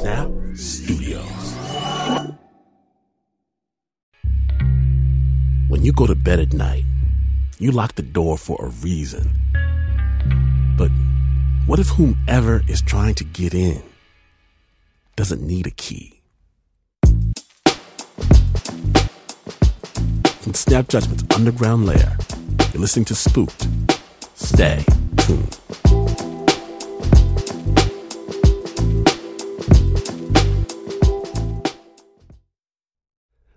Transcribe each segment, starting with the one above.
Snap Studios. When you go to bed at night, you lock the door for a reason. But what if whomever is trying to get in doesn't need a key? From Snap Judgment's underground lair, you're listening to Spooked. Stay tuned.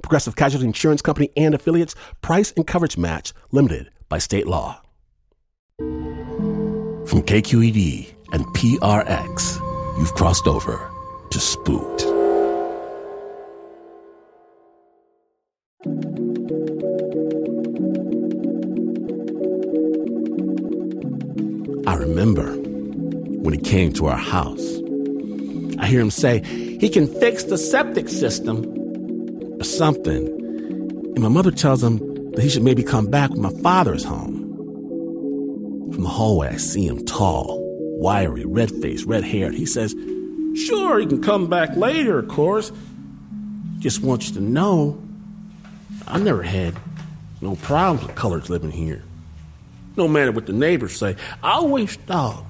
Progressive Casualty Insurance Company and affiliates. Price and coverage match limited by state law. From KQED and PRX, you've crossed over to Spooked. I remember when he came to our house. I hear him say, he can fix the septic system. Something, and my mother tells him that he should maybe come back when my father is home. From the hallway, I see him tall, wiry, red-faced, red-haired. He says, sure, you can come back later, of course. Just want you to know, I never had no problems with colors living here. No matter what the neighbors say, I always thought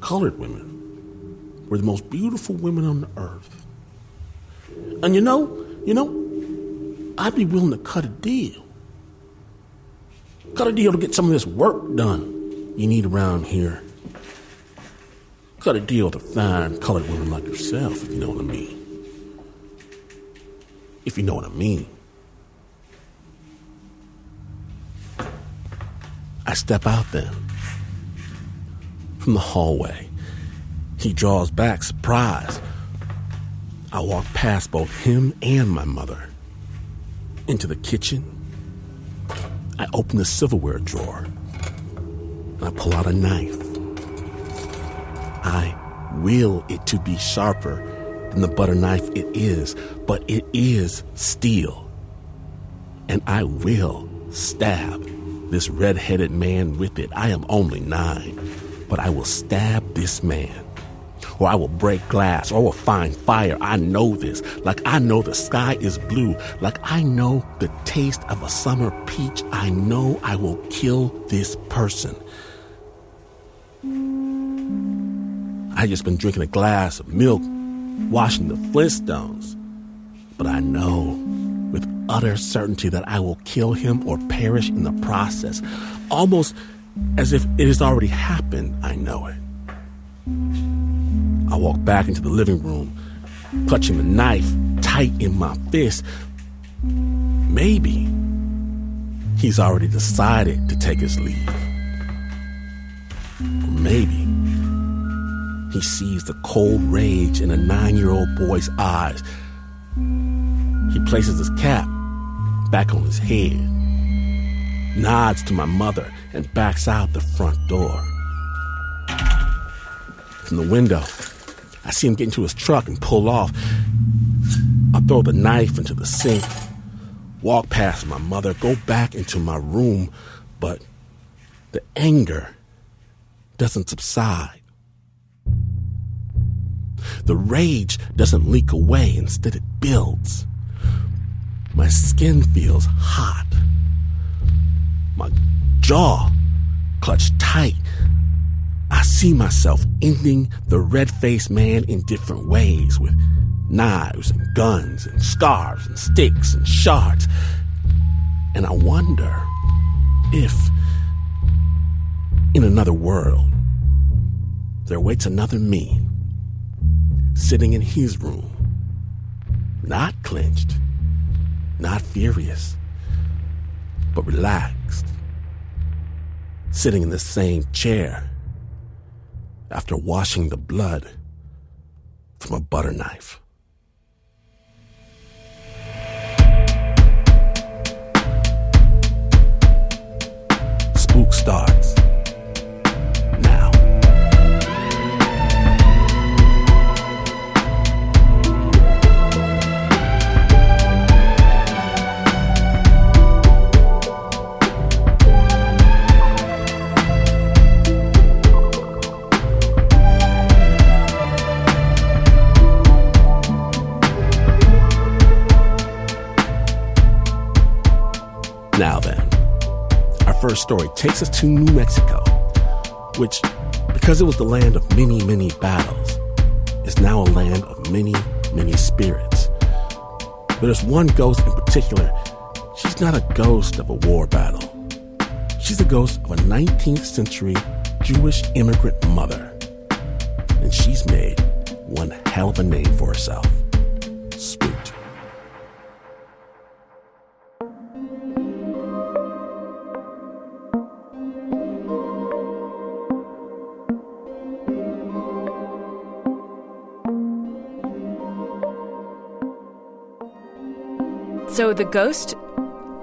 colored women were the most beautiful women on the earth. And you know, I'd be willing to cut a deal to get some of this work done you need around here. Cut a deal to find colored women like yourself, if you know what I mean. If you know what I mean. I step out then. From the hallway, he draws back, surprised. I walk past both him and my mother. Into the kitchen, I open the silverware drawer, and I pull out a knife. I will it to be sharper than the butter knife it is, but it is steel. And I will stab this red-headed man with it. I am only 9, but I will stab this man. Or I will break glass, or I will find fire. I know this, like I know the sky is blue, like I know the taste of a summer peach. I know I will kill this person. I just been drinking a glass of milk, watching the Flintstones, but I know with utter certainty that I will kill him or perish in the process. Almost as if it has already happened, I know it. I walk back into the living room, clutching the knife tight in my fist. Maybe he's already decided to take his leave. Or maybe he sees the cold rage in a 9-year-old boy's eyes. He places his cap back on his head, nods to my mother, and backs out the front door. From the window, I see him get into his truck and pull off. I throw the knife into the sink, walk past my mother, go back into my room, but the anger doesn't subside. The rage doesn't leak away, instead it builds. My skin feels hot. My jaw clutched tight. I see myself ending the red-faced man in different ways, with knives and guns and scarves and sticks and shards. And I wonder if, in another world, there waits another me, sitting in his room, not clenched, not furious, but relaxed, sitting in the same chair. After washing the blood from a butter knife. Spook starts now. Now then, our first story takes us to New Mexico, which, because it was the land of many, many battles, is now a land of many, many spirits. But there's one ghost in particular. She's not a ghost of a war battle. She's the ghost of a 19th century Jewish immigrant mother. And she's made one hell of a name for herself. Spooked. So the ghost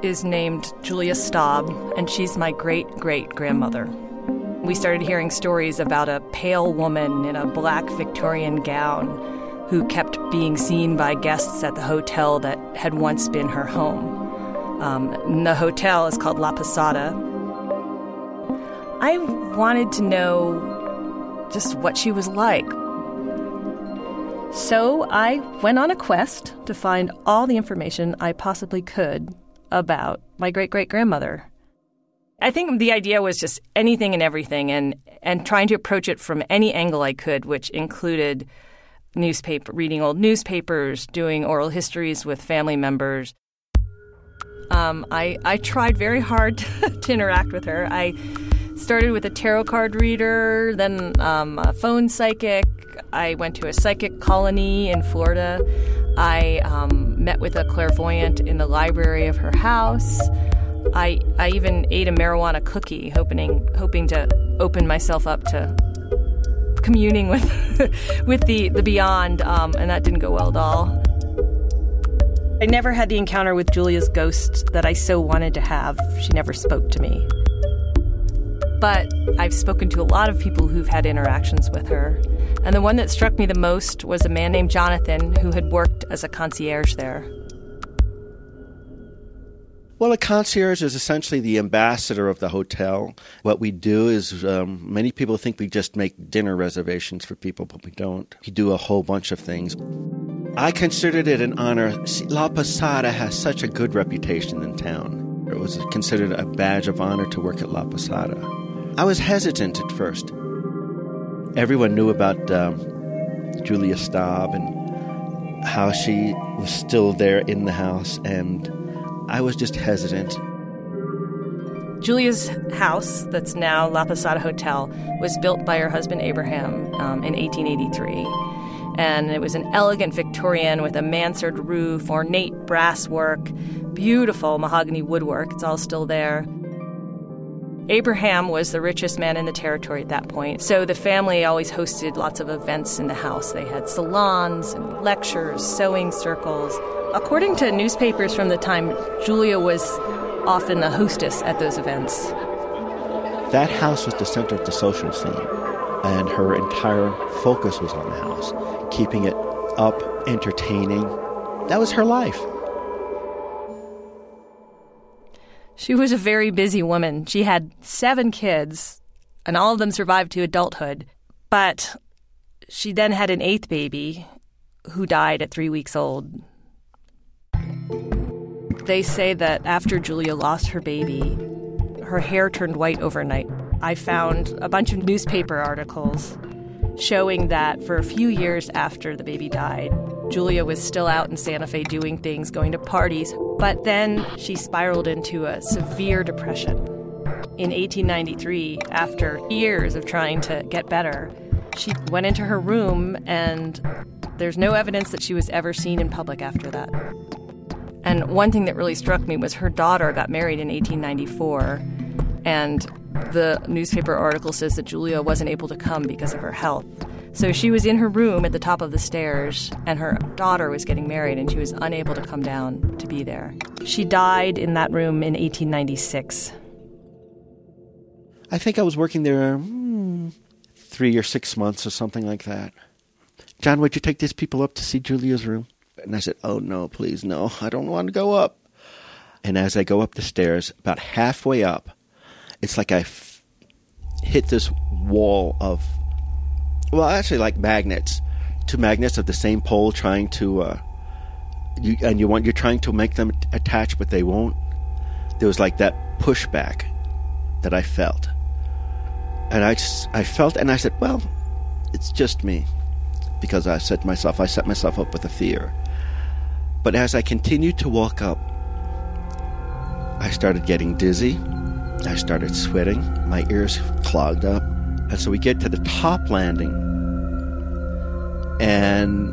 is named Julia Staab, and she's my great-great-grandmother. We started hearing stories about a pale woman in a black Victorian gown who kept being seen by guests at the hotel that had once been her home. And the hotel is called La Posada. I wanted to know just what she was like. So I went on a quest to find all the information I possibly could about my great-great-grandmother. I think the idea was just anything and everything, and trying to approach it from any angle I could, which included reading old newspapers, doing oral histories with family members. I tried very hard to interact with her. I started with a tarot card reader, then a phone psychic. I went to a psychic colony in Florida. I met with a clairvoyant in the library of her house. I even ate a marijuana cookie, hoping to open myself up to communing with with the beyond, and that didn't go well at all. I never had the encounter with Julia's ghost that I so wanted to have. She never spoke to me. But I've spoken to a lot of people who've had interactions with her. And the one that struck me the most was a man named Jonathan, who had worked as a concierge there. Well, a concierge is essentially the ambassador of the hotel. What we do is many people think we just make dinner reservations for people, but we don't. We do a whole bunch of things. I considered it an honor. La Posada has such a good reputation in town. It was considered a badge of honor to work at La Posada. I was hesitant at first. Everyone knew about Julia Staab and how she was still there in the house, and I was just hesitant. Julia's house, that's now La Posada Hotel, was built by her husband Abraham in 1883. And it was an elegant Victorian with a mansard roof, ornate brasswork, beautiful mahogany woodwork. It's all still there. Abraham was the richest man in the territory at that point, so the family always hosted lots of events in the house. They had salons and lectures, sewing circles. According to newspapers from the time, Julia was often the hostess at those events. That house was the center of the social scene, and her entire focus was on the house, keeping it up, entertaining. That was her life. She was a very busy woman. She had 7 kids, and all of them survived to adulthood. But she then had an 8th baby who died at 3 weeks old. They say that after Julia lost her baby, her hair turned white overnight. I found a bunch of newspaper articles showing that for a few years after the baby died, Julia was still out in Santa Fe doing things, going to parties, but then she spiraled into a severe depression. In 1893, after years of trying to get better, she went into her room, and there's no evidence that she was ever seen in public after that. And one thing that really struck me was her daughter got married in 1894, and the newspaper article says that Julia wasn't able to come because of her health. So she was in her room at the top of the stairs, and her daughter was getting married, and she was unable to come down to be there. She died in that room in 1896. I think I was working there 3 or 6 months or something like that. John, would you take these people up to see Julia's room? And I said, oh, no, please, no. I don't want to go up. And as I go up the stairs, about halfway up, it's like I hit this wall of, well, actually like magnets. 2 magnets of the same pole trying to, you're trying to make them attach, but they won't. There was like that pushback that I felt. And I said, well, it's just me. Because I set myself up with a fear. But as I continued to walk up, I started getting dizzy. I started sweating. My ears clogged up. And so we get to the top landing. And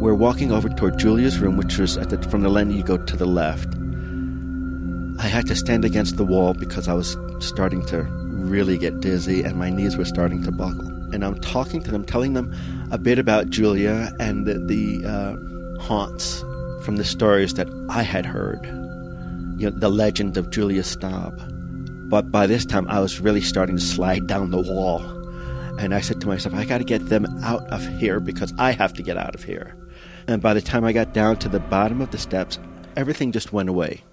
we're walking over toward Julia's room, which was from the landing you go to the left. I had to stand against the wall because I was starting to really get dizzy and my knees were starting to buckle. And I'm talking to them, telling them a bit about Julia and the haunts from the stories that I had heard. You know, the legend of Julia Staab. But by this time, I was really starting to slide down the wall. And I said to myself, I got to get them out of here because I have to get out of here. And by the time I got down to the bottom of the steps, everything just went away.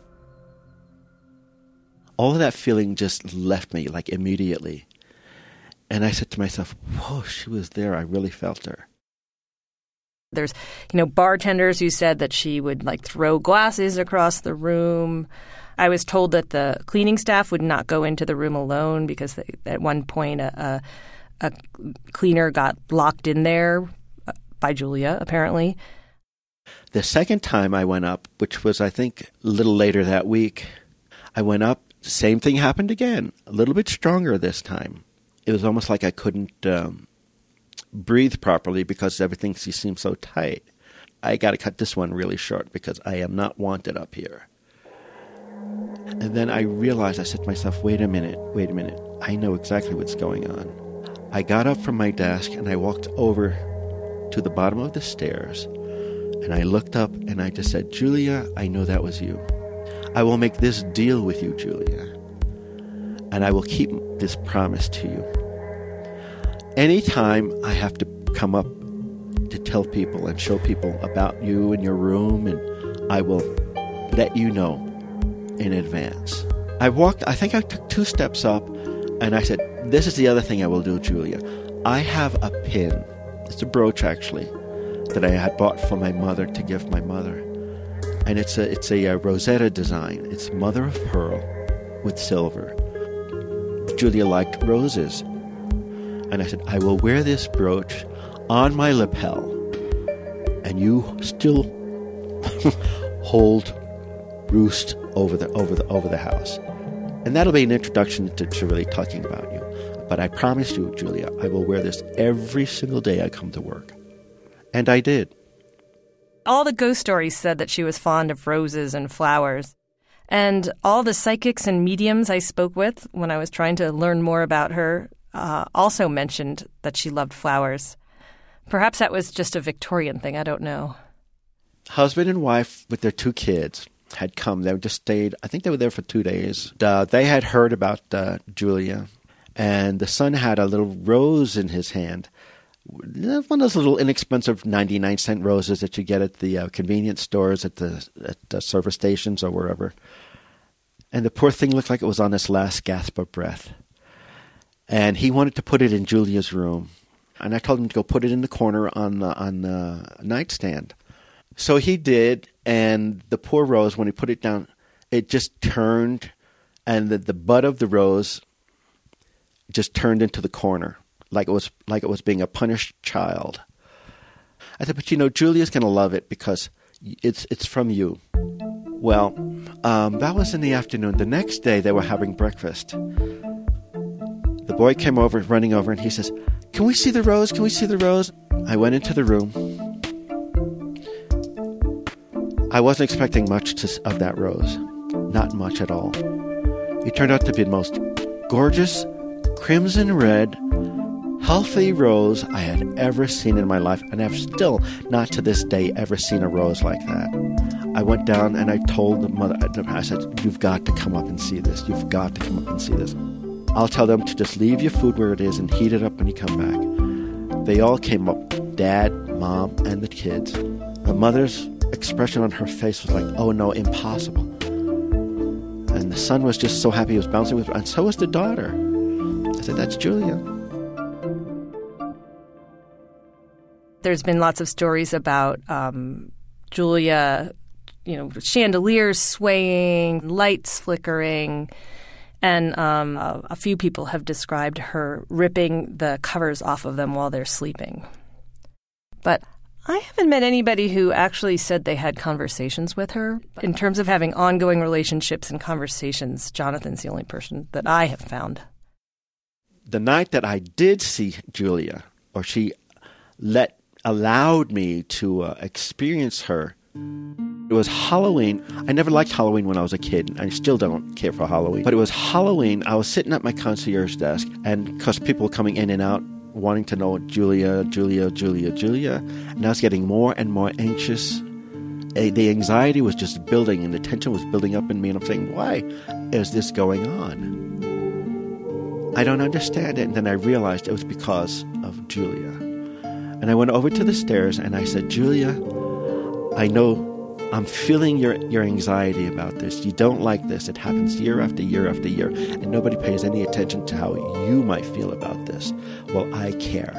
All of that feeling just left me, like immediately. And I said to myself, whoa, she was there. I really felt her. There's, you know, bartenders who said that she would, like, throw glasses across the room. I was told that the cleaning staff would not go into the room alone because at one point a cleaner got locked in there by Julia, apparently. The second time I went up, which was, I think, a little later that week, I went up. Same thing happened again, a little bit stronger this time. It was almost like I couldn't breathe properly because everything seemed so tight. I got to cut this one really short because I am not wanted up here. And then I realized, I said to myself, wait a minute. I know exactly what's going on. I got up from my desk and I walked over to the bottom of the stairs and I looked up and I just said, Julia, I know that was you. I will make this deal with you, Julia. And I will keep this promise to you. Anytime I have to come up to tell people and show people about you and your room, and I will let you know in advance. I think I took 2 steps up, and I said, this is the other thing I will do, Julia. I have a pin. It's a brooch, actually, that I had bought for my mother to give my mother. And it's a Rosetta design. It's mother of pearl with silver. Julia liked roses. And I said, I will wear this brooch on my lapel. And you still hold roost over the house. And that'll be an introduction to really talking about you. But I promise you, Julia, I will wear this every single day I come to work. And I did. All the ghost stories said that she was fond of roses and flowers. And all the psychics and mediums I spoke with when I was trying to learn more about her also mentioned that she loved flowers. Perhaps that was just a Victorian thing. I don't know. Husband and wife with their 2 kids had come. They just stayed. I think they were there for 2 days. They had heard about Julia. And the son had a little rose in his hand. One of those little inexpensive 99-cent roses that you get at the convenience stores, at the service stations or wherever. And the poor thing looked like it was on its last gasp of breath. And he wanted to put it in Julia's room. And I told him to go put it in the corner on the nightstand. So he did, and the poor rose, when he put it down, it just turned, and the bud of the rose just turned into the corner. Like it was being a punished child. I said, but you know, Julia's going to love it because it's from you. Well, that was in the afternoon. The next day they were having breakfast. The boy came over, running over, and he says, can we see the rose? Can we see the rose? I went into the room. I wasn't expecting much of that rose. Not much at all. It turned out to be the most gorgeous, crimson red, healthy rose I had ever seen in my life, and I've still not to this day ever seen a rose like that. I went down and I told the mother, I said, you've got to come up and see this. You've got to come up and see this. I'll tell them to just leave your food where it is and heat it up when you come back. They all came up, Dad, Mom, and the kids. The mother's expression on her face was like, oh no, impossible. And the son was just so happy he was bouncing with her, and so was the daughter. I said, that's Julia. There's been lots of stories about Julia, you know, chandeliers swaying, lights flickering. And a few people have described her ripping the covers off of them while they're sleeping. But I haven't met anybody who actually said they had conversations with her. In terms of having ongoing relationships and conversations, Jonathan's the only person that I have found. The night that I did see Julia, or she allowed me to experience her, it was Halloween. I never liked Halloween when I was a kid, and I still don't care for Halloween. But it was Halloween. I was sitting at my concierge desk, and because people were coming in and out, wanting to know Julia, and I was getting more and more anxious. The anxiety was just building, and the tension was building up in me, and I'm saying, why is this going on? I don't understand it. And then I realized it was because of Julia. And I went over to the stairs, and I said, Julia, I know I'm feeling your anxiety about this. You don't like this. It happens year after year after year, and nobody pays any attention to how you might feel about this. Well, I care.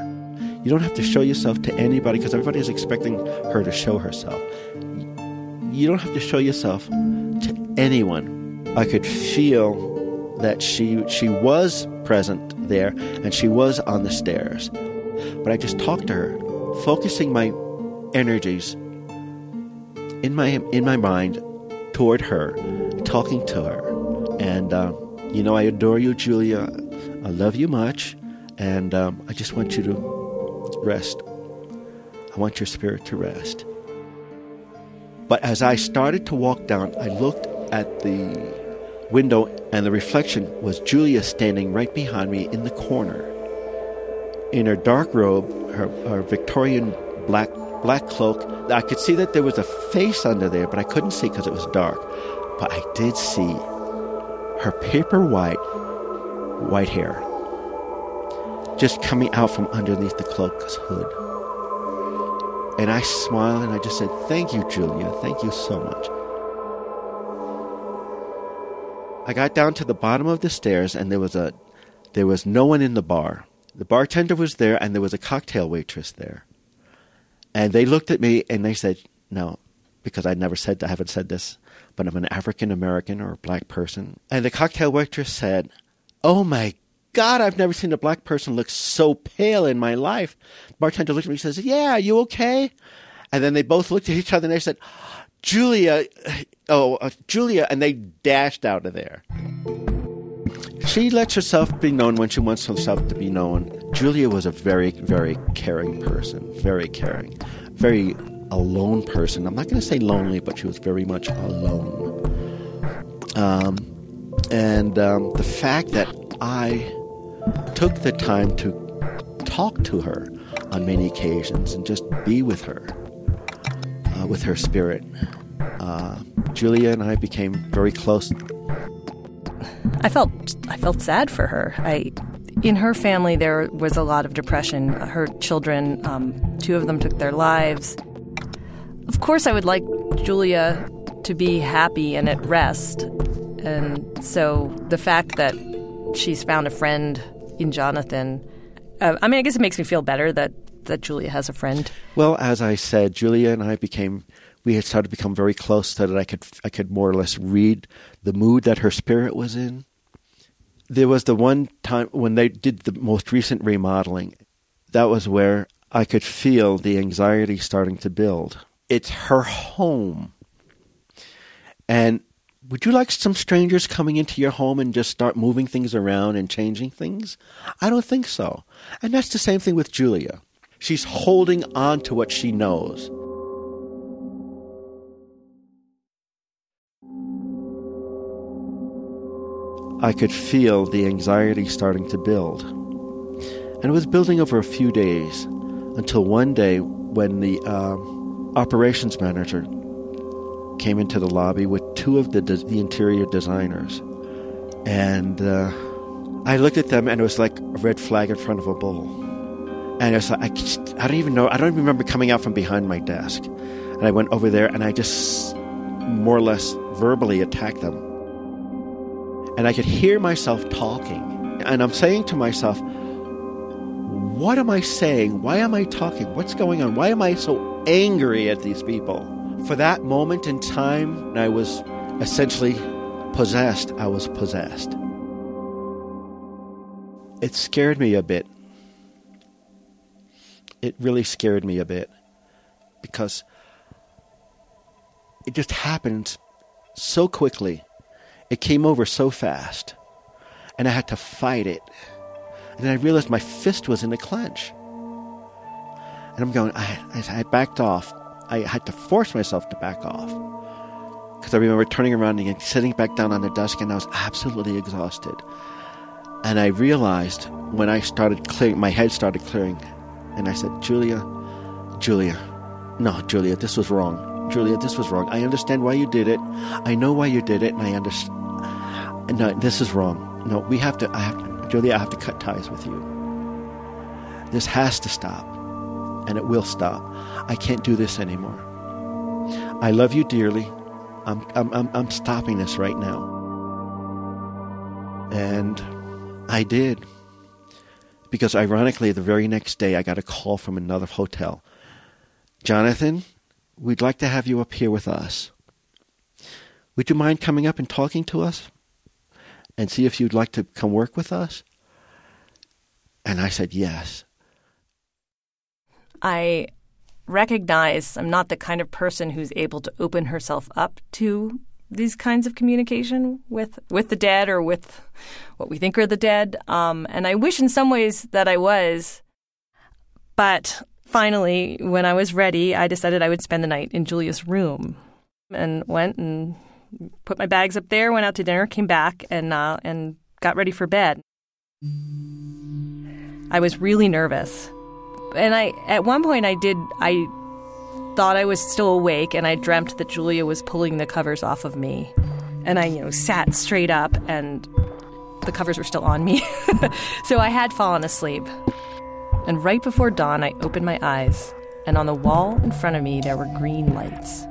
You don't have to show yourself to anybody, because everybody is expecting her to show herself. You don't have to show yourself to anyone. I could feel that she was present there, and she was on the stairs. But I just talked to her, focusing my energies in my mind toward her, talking to her. And, you know, I adore you, Julia. I love you much. And I just want you to rest. I want your spirit to rest. But as I started to walk down, I looked at the window, and the reflection was Julia standing right behind me in the corner. In her dark robe, her Victorian black cloak. I could see that there was a face under there, but I couldn't see because it was dark. But I did see her paper white hair just coming out from underneath the cloak's hood. And I smiled and I just said, thank you, Julia. Thank you so much. I got down to the bottom of the stairs, and there was no one in the bar. The bartender was there, and there was a cocktail waitress there. And they looked at me and they said, no, because I haven't said this, but I'm an African-American or a black person. And the cocktail waitress said, oh my God, I've never seen a black person look so pale in my life. The bartender looked at me and says, yeah, are you okay? And then they both looked at each other and they said, Julia, and they dashed out of there. She lets herself be known when she wants herself to be known. Julia was a very, very caring person, very caring, very alone person. I'm not going to say lonely, but she was very much alone. The fact that I took the time to talk to her on many occasions and just be with her spirit, Julia and I became very close. I felt sad for her. In her family, there was a lot of depression. Her children, two of them took their lives. Of course, I would like Julia to be happy and at rest. And so the fact that she's found a friend in Jonathan, I guess it makes me feel better that Julia has a friend. Well, as I said, Julia and I we had started to become very close, so that I could more or less read the mood that her spirit was in. There was the one time when they did the most recent remodeling. That was where I could feel the anxiety starting to build. It's her home. And would you like some strangers coming into your home and just start moving things around and changing things? I don't think so. And that's the same thing with Julia. She's holding on to what she knows. I could feel the anxiety starting to build. and it was building over a few days until one day when the operations manager came into the lobby with two of the interior designers. And I looked at them, and it was like a red flag in front of a bull. And it's like, I don't even know. I don't even remember coming out from behind my desk. And I went over there, and I just more or less verbally attacked them. And I could hear myself talking. And I'm saying to myself, what am I saying? Why am I talking? What's going on? Why am I so angry at these people? For that moment in time, I was essentially possessed. I was possessed. It scared me a bit. It really scared me a bit because it just happened so quickly. It came over so fast, and I had to fight it. And then I realized my fist was in a clench. And I'm going, I backed off. I had to force myself to back off because I remember turning around and sitting back down on the desk, and I was absolutely exhausted. And I realized when I started clearing, my head started clearing, and I said, Julia, this was wrong. Julia, this was wrong. I understand why you did it. I know why you did it, and I understand. No, this is wrong. No, Julia, I have to cut ties with you. This has to stop, and it will stop. I can't do this anymore. I love you dearly. I'm stopping this right now. And I did. Because ironically, the very next day, I got a call from another hotel. Jonathan, we'd like to have you up here with us. Would you mind coming up and talking to us and see if you'd like to come work with us? And I said yes. I recognize I'm not the kind of person who's able to open herself up to these kinds of communication with the dead or with what we think are the dead. And I wish in some ways that I was, but finally, when I was ready, I decided I would spend the night in Julia's room and went and put my bags up there, went out to dinner, came back, and got ready for bed. I was really nervous. And I thought I was still awake, and I dreamt that Julia was pulling the covers off of me. And I, sat straight up, and the covers were still on me. So I had fallen asleep. And right before dawn, I opened my eyes, and on the wall in front of me, there were green lights.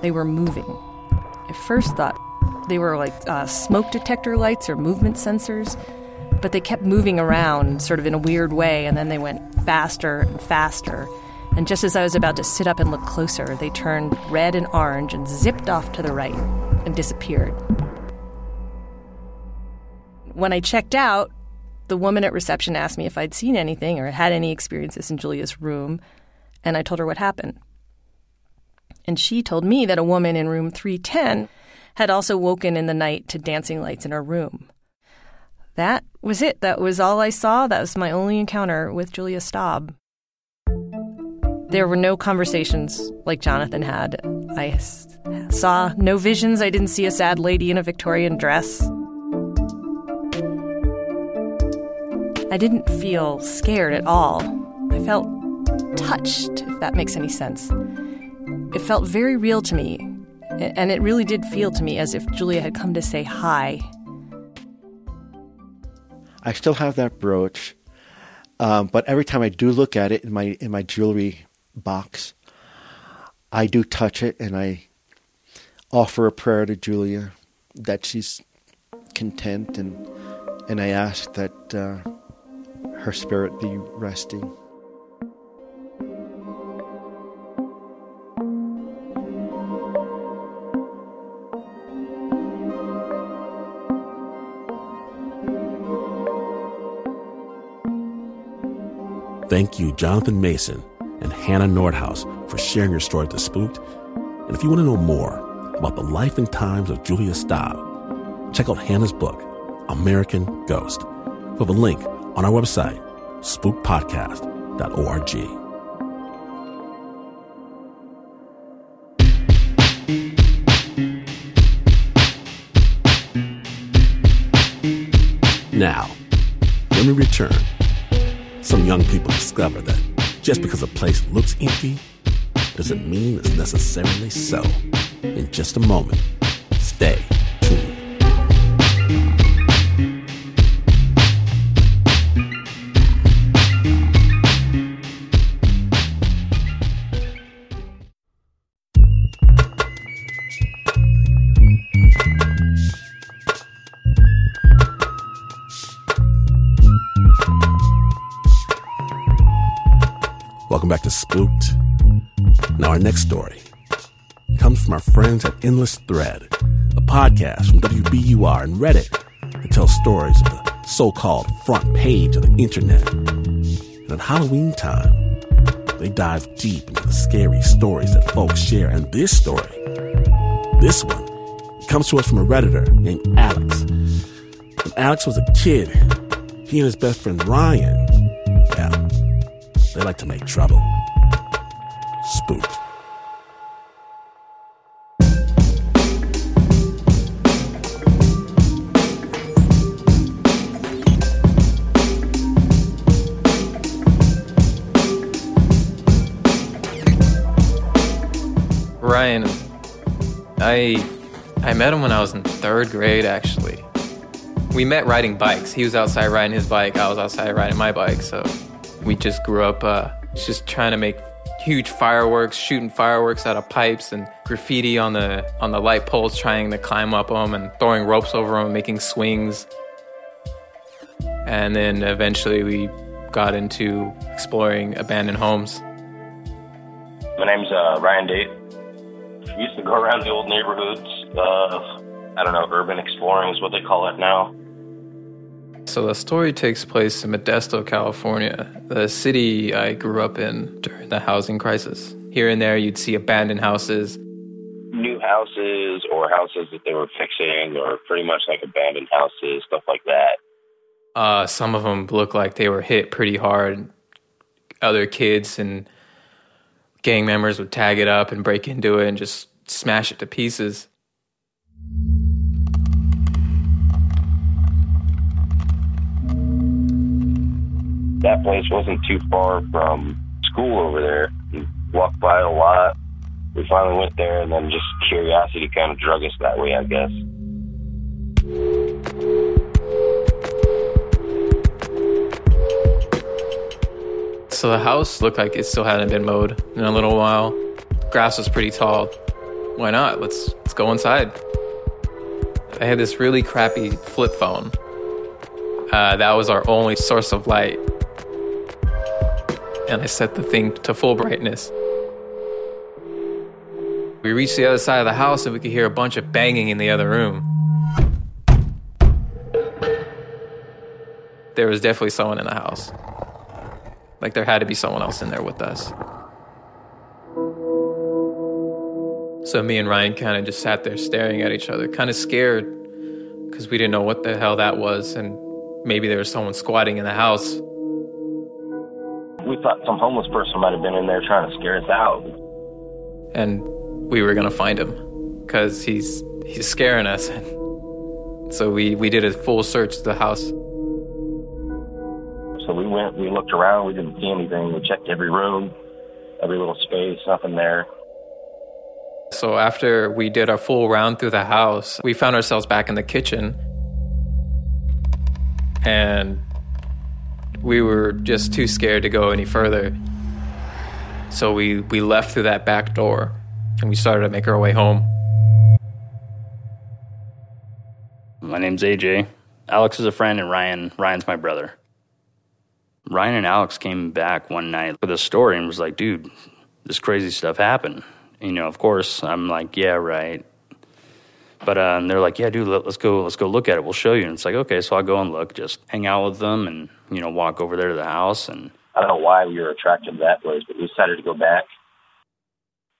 They were moving. I first thought they were like smoke detector lights or movement sensors, but they kept moving around sort of in a weird way, and then they went faster and faster. And just as I was about to sit up and look closer, they turned red and orange and zipped off to the right and disappeared. When I checked out, the woman at reception asked me if I'd seen anything or had any experiences in Julia's room, and I told her what happened. And she told me that a woman in room 310 had also woken in the night to dancing lights in her room. That was it. That was all I saw. That was my only encounter with Julia Staab. There were no conversations like Jonathan had. I saw no visions. I didn't see a sad lady in a Victorian dress. I didn't feel scared at all. I felt touched, if that makes any sense. It felt very real to me, and it really did feel to me as if Julia had come to say hi. I still have that brooch, but every time I do look at it in my jewelry box, I do touch it, and I offer a prayer to Julia that she's content, and I ask that her spirit be resting. Thank you, Jonathan Mason and Hannah Nordhaus, for sharing your story to Spooked. And if you want to know more about the life and times of Julia Staab, check out Hannah's book, American Ghost. We have a link on our website, spookpodcast.org. Now, let me return Some young people discover that just because a place looks empty doesn't mean it's necessarily so. In just a moment, stay tuned. Welcome back to Spooked. Now our next story comes from our friends at Endless Thread, a podcast from WBUR and Reddit that tells stories of the so-called front page of the internet. And at Halloween time, they dive deep into the scary stories that folks share. And this story, this one, it comes to us from a Redditor named Alex. When Alex was a kid, he and his best friend Ryan, they like to make trouble. Spooked. Ryan, I met him when I was in third grade, actually. We met riding bikes. He was outside riding his bike. I was outside riding my bike, so... We just grew up just trying to make huge fireworks, shooting fireworks out of pipes and graffiti on the light poles, trying to climb up them and throwing ropes over them, making swings. And then eventually we got into exploring abandoned homes. My name's Ryan Date. We used to go around the old neighborhoods. Urban exploring is what they call it now. So the story takes place in Modesto, California, the city I grew up in during the housing crisis. Here and there, you'd see abandoned houses. New houses or houses that they were fixing or pretty much like abandoned houses, stuff like that. Some of them looked like they were hit pretty hard. Other kids and gang members would tag it up and break into it and just smash it to pieces. That place wasn't too far from school over there. We walked by a lot. We finally went there, and then just curiosity kind of drug us that way, I guess. So the house looked like it still hadn't been mowed in a little while. The grass was pretty tall. Why not? Let's go inside. I had this really crappy flip phone. That was our only source of light. And I set the thing to full brightness. We reached the other side of the house and we could hear a bunch of banging in the other room. There was definitely someone in the house. Like there had to be someone else in there with us. So me and Ryan kind of just sat there staring at each other, kind of scared because we didn't know what the hell that was and maybe there was someone squatting in the house. We thought some homeless person might have been in there trying to scare us out. And we were going to find him because he's scaring us. So we did a full search of the house. So we went, we looked around, we didn't see anything. We checked every room, every little space, nothing there. So after we did our full round through the house, we found ourselves back in the kitchen. And we were just too scared to go any further. So we left through that back door and we started to make our way home. My name's AJ. Alex is a friend and Ryan's my brother. Ryan and Alex came back one night with a story and was like, dude, this crazy stuff happened. You know, of course, I'm like, yeah, right. But they're like, yeah, dude, let's go look at it. We'll show you. And it's like, okay, so I'll go and look, just hang out with them and, you know, walk over there to the house. And I don't know why we were attracted to that place, but we decided to go back.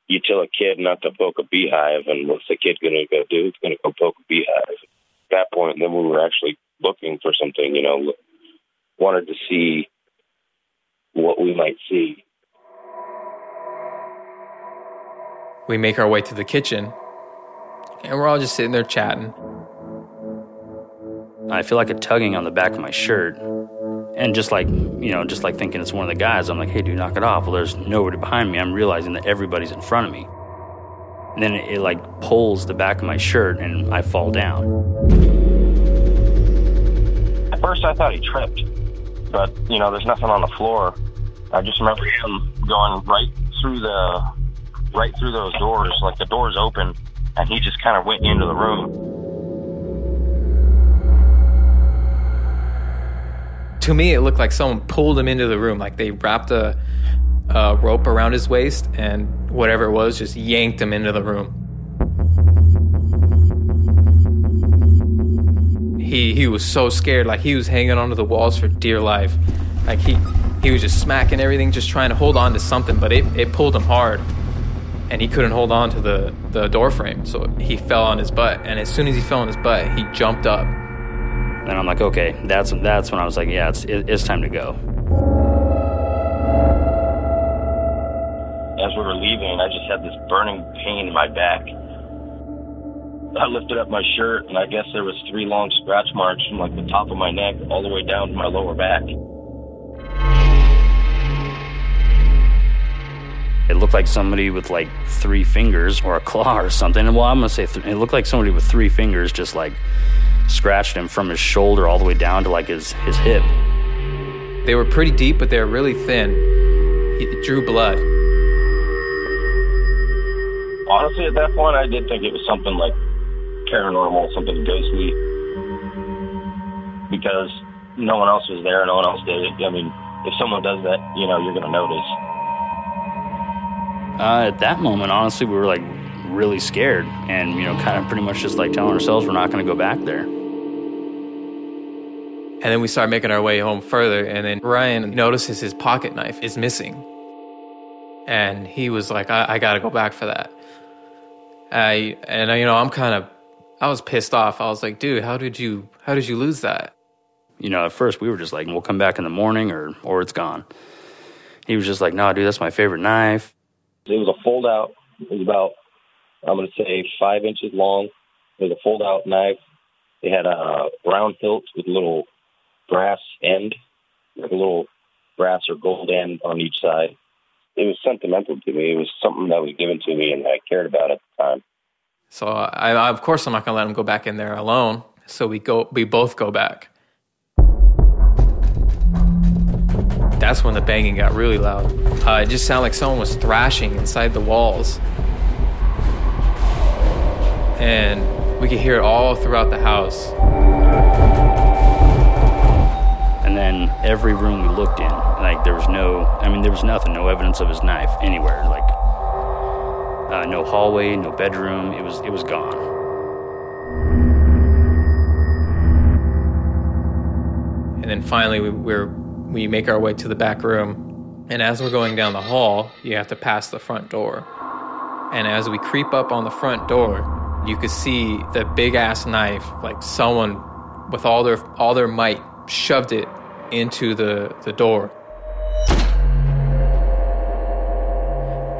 You tell a kid not to poke a beehive, and what's the kid going to go do? It's going to go poke a beehive. At that point, then we were actually looking for something, you know, wanted to see what we might see. We make our way to the kitchen. And we're all just sitting there chatting. I feel like a tugging on the back of my shirt. And just like thinking it's one of the guys, I'm like, hey, dude, knock it off. Well, there's nobody behind me. I'm realizing that everybody's in front of me. And then it like pulls the back of my shirt and I fall down. At first I thought he tripped, but, you know, there's nothing on the floor. I just remember him going right through those doors, like the doors open, and he just kind of went into the room. To me, it looked like someone pulled him into the room, like they wrapped a rope around his waist and whatever it was just yanked him into the room. He was so scared, like he was hanging onto the walls for dear life. Like he was just smacking everything, just trying to hold on to something, but it pulled him hard and he couldn't hold on to the door frame, so he fell on his butt. And as soon as he fell on his butt, he jumped up. And I'm like, okay, that's when I was like, yeah, it's time to go. As we were leaving, I just had this burning pain in my back. I lifted up my shirt, and I guess there was 3 long scratch marks from like the top of my neck all the way down to my lower back. It looked like somebody with like 3 fingers or a claw or something. And well, I'm gonna say it looked like somebody with 3 fingers just like scratched him from his shoulder all the way down to like his hip. They were pretty deep, but they were really thin. It drew blood. Honestly, at that point, I did think it was something like paranormal, something ghostly, because no one else was there, no one else did it. I mean, if someone does that, you know, you're going to notice. At that moment, honestly, we were like really scared and, you know, kind of pretty much just like telling ourselves we're not going to go back there. And then we start making our way home further, and then Ryan notices his pocket knife is missing. And he was like, I got to go back for that. I was pissed off. I was like, dude, how did you lose that? You know, at first we were just like, we'll come back in the morning or it's gone. He was just like, no, dude, that's my favorite knife. It was a fold out. It was about, I'm going to say, 5 inches long. It was a fold out knife. It had a round hilt with a little brass end, like a little brass or gold end on each side. It was sentimental to me. It was something that was given to me and I cared about at the time. So, of course, I'm not going to let him go back in there alone. So we both go back. That's when the banging got really loud. It just sounded like someone was thrashing inside the walls. And we could hear it all throughout the house. And then every room we looked in, like there was nothing, no evidence of his knife anywhere. Like no hallway, no bedroom. It was gone. And then finally, we make our way to the back room, and as we're going down the hall, you have to pass the front door. And as we creep up on the front door, you could see the big ass knife, like someone with all their might shoved it into the door.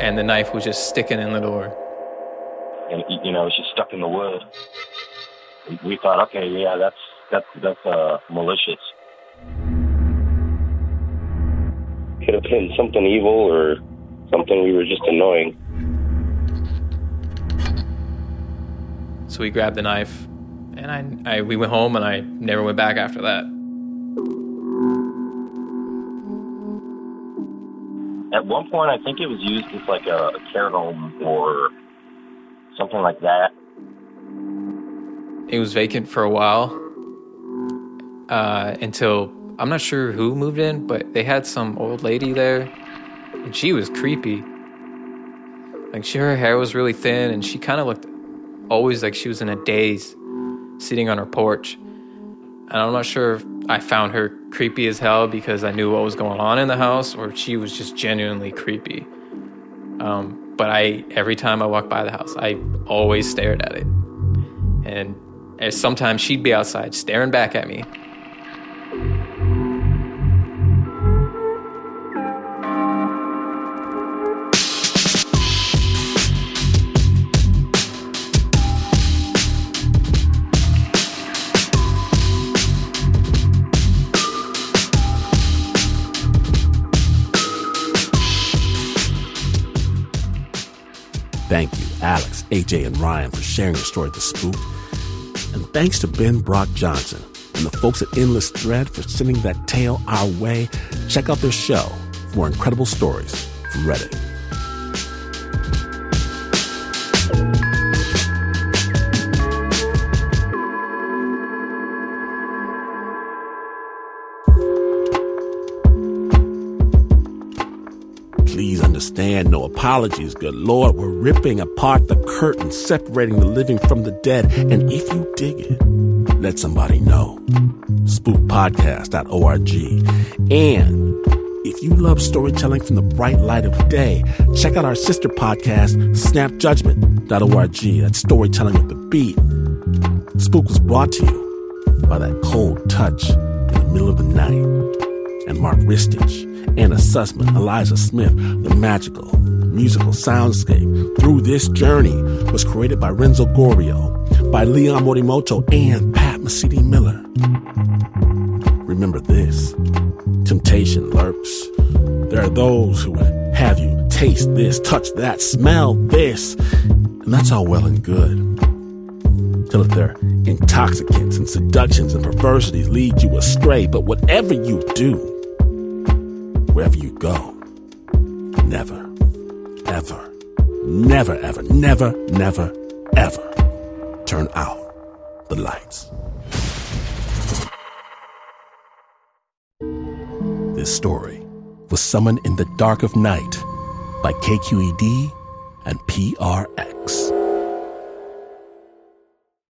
And the knife was just sticking in the door. And, you know, it was just stuck in the wood. We thought, okay, yeah, that's malicious. Could have been something evil or something we were just annoying. So we grabbed the knife, and we went home, and I never went back after that. At one point, I think it was used as like a care home or something like that. It was vacant for a while until, I'm not sure who moved in, but they had some old lady there, and she was creepy. Like her hair was really thin, and she kind of looked always like she was in a daze, sitting on her porch. And I'm not sure if I found her creepy as hell because I knew what was going on in the house, or she was just genuinely creepy. But every time I walked by the house, I always stared at it. And sometimes she'd be outside staring back at me. Thank you, Alex, AJ, and Ryan for sharing your story with Spook. And thanks to Ben Brock Johnson and the folks at Endless Thread for sending that tale our way. Check out their show for more incredible stories from Reddit. Please understand, no apologies, good Lord. We're ripping apart the curtain, separating the living from the dead. And if you dig it, let somebody know. Spookpodcast.org. And if you love storytelling from the bright light of day, check out our sister podcast, snapjudgment.org. That's storytelling with the beat. Spook was brought to you by that cold touch in the middle of the night. And Mark Ristich, Anna Sussman, Eliza Smith, the magical musical soundscape Through This Journey was created by Renzo Gorio, by Leon Morimoto, and Pat Masidi Miller. Remember this, temptation lurks. There are those who would have you taste this, touch that, smell this, and that's all well and good, till if their intoxicants and seductions and perversities lead you astray. But whatever you do, wherever you go, never, ever, never, ever, never, never, ever turn out the lights. This story was summoned in the dark of night by KQED and PRX.